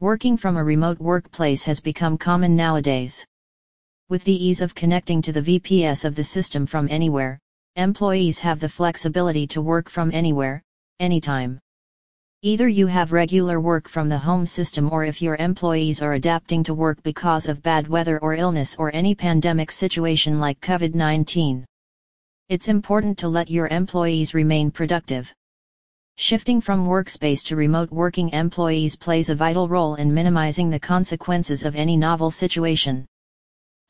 Working from a remote workplace has become common nowadays. With the ease of connecting to the VPS of the system from anywhere, employees have the flexibility to work from anywhere, anytime. Either you have regular work from the home system, or if your employees are adapting to work because of bad weather or illness or any pandemic situation like COVID-19. It's important to let your employees remain productive. Shifting from workspace to remote working employees plays a vital role in minimizing the consequences of any novel situation.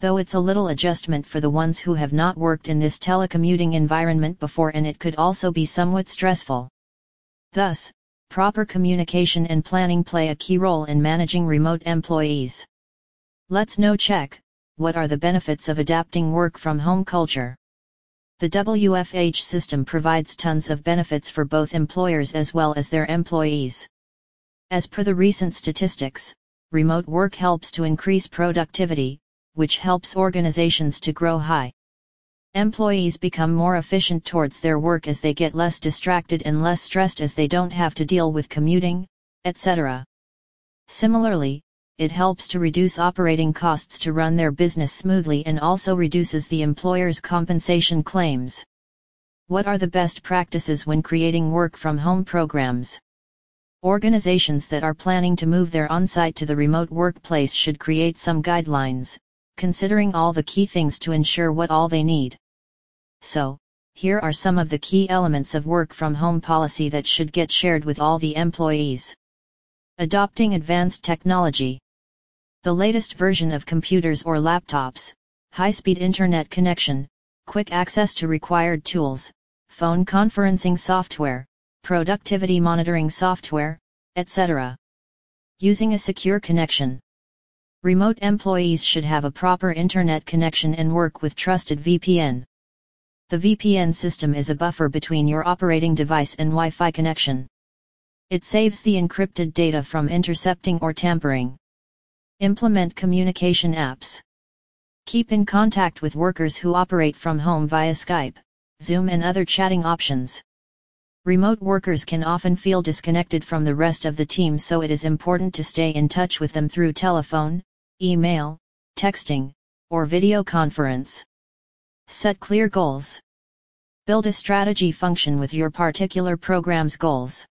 Though it's a little adjustment for the ones who have not worked in this telecommuting environment before, and it could also be somewhat stressful. Thus, proper communication and planning play a key role in managing remote employees. Let's now check, what are the benefits of adapting work from home culture? The WFH system provides tons of benefits for both employers as well as their employees. As per the recent statistics, remote work helps to increase productivity, which helps organizations to grow high. Employees become more efficient towards their work as they get less distracted and less stressed, as they don't have to deal with commuting, etc. Similarly, it helps to reduce operating costs to run their business smoothly, and also reduces the employer's compensation claims. What are the best practices when creating work-from-home programs? Organizations that are planning to move their on-site to the remote workplace should create some guidelines, considering all the key things to ensure what all they need. So, here are some of the key elements of work-from-home policy that should get shared with all the employees. Adopting advanced technology. The latest version of computers or laptops, high-speed internet connection, quick access to required tools, phone conferencing software, productivity monitoring software, etc. Using a secure connection. Remote employees should have a proper internet connection and work with trusted VPN. The VPN system is a buffer between your operating device and Wi-Fi connection. It saves the encrypted data from intercepting or tampering. Implement communication apps. Keep in contact with workers who operate from home via Skype, Zoom, and other chatting options. Remote workers can often feel disconnected from the rest of the team, so it is important to stay in touch with them through telephone, email, texting, or video conference. Set clear goals. Build a strategy function with your particular program's goals.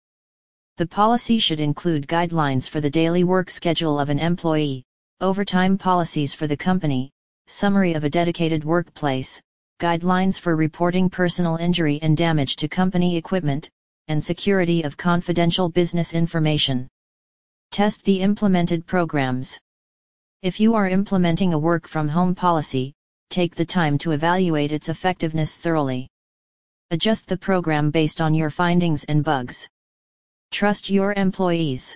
The policy should include guidelines for the daily work schedule of an employee, overtime policies for the company, summary of a dedicated workplace, guidelines for reporting personal injury and damage to company equipment, and security of confidential business information. Test the implemented programs. If you are implementing a work-from-home policy, take the time to evaluate its effectiveness thoroughly. Adjust the program based on your findings and bugs. Trust your employees.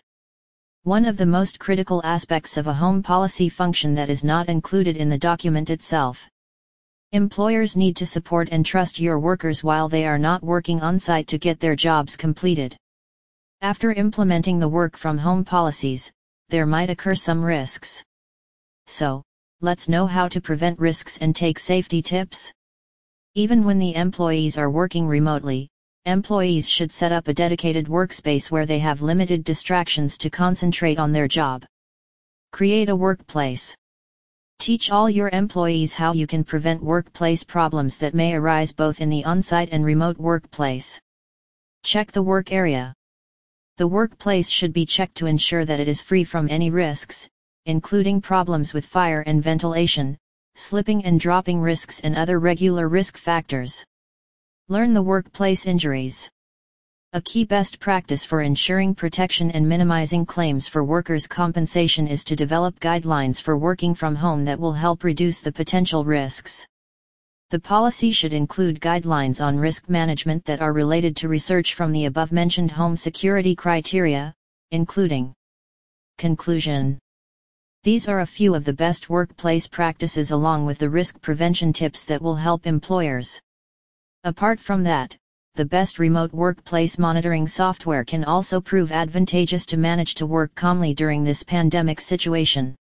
One of the most critical aspects of a home policy function that is not included in the document itself. Employers need to support and trust your workers while they are not working on-site to get their jobs completed. After implementing the work-from-home policies, there might occur some risks. So, let's know how to prevent risks and take safety tips. Even when the employees are working remotely, employees should set up a dedicated workspace where they have limited distractions to concentrate on their job. Create a workplace. Teach all your employees how you can prevent workplace problems that may arise both in the on-site and remote workplace. Check the work area. The workplace should be checked to ensure that it is free from any risks, including problems with fire and ventilation, slipping and dropping risks, and other regular risk factors. Learn the workplace injuries. A key best practice for ensuring protection and minimizing claims for workers' compensation is to develop guidelines for working from home that will help reduce the potential risks. The policy should include guidelines on risk management that are related to research from the above-mentioned home security criteria, including conclusion. These are a few of the best workplace practices, along with the risk prevention tips that will help employers. Apart from that, the best remote workplace monitoring software can also prove advantageous to manage to work calmly during this pandemic situation.